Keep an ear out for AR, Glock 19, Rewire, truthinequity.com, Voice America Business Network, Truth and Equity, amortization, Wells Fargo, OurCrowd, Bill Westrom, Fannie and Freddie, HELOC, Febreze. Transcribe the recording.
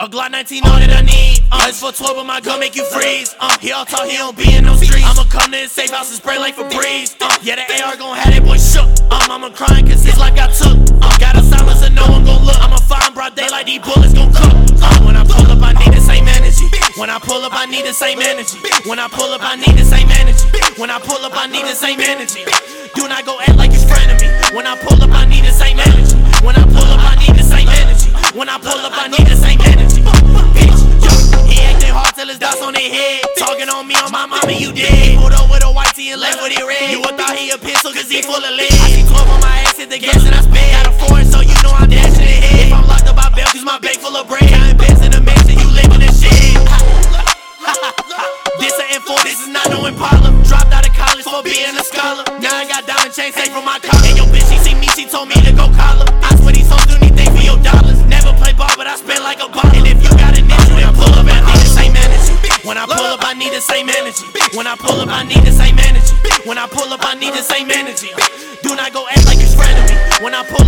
A Glock 19 on it, I need. It's for 12, but my gun make you freeze. He all talk, he don't be in no streets. I'ma come to his safe house and spray like Febreze. Yeah, the AR gon' have that boy shook. I'ma crying cause it's like I took. Gotta silence and no one gon' look. I'ma fire in broad daylight, these bullets gon' cook. When I pull up, I need the same energy. When I pull up, I need the same energy. When I pull up, I need the same energy. When I pull up, I need the same energy. Do not go act like it's frenemy. When I pull up, I need the same energy. When I pull up, I need the same energy. When I pull up, I need the same energy. Bitch, yo, he acting hard till his dots on their head. Talking on me, on my mama, you dead. Pulled up with a white tee and left with it red. You would thought he a pencil cause he full of lead. I see 12 on my ass, hit the gas and I spin. Got a foreign, so you know I'm dashing it head. If I'm locked up, I bail cause my bag full of bread. I invest in the mansion, you live in this shit. This an info, this is not no Impala. Dropped out of college for being a scholar. Now I got diamond chains safe from my collar. And yo bitch, she see me, she told me to go collar. I swear these hoes do anything for your dollars. Never play ball, but I spend like a ball. And if you got an issue, then pull up, I need the same energy. When I pull up, I need the same energy. When I pull up, I need the same energy. When I pull up, I need the same energy. Do not go act like you're friendly. When I pull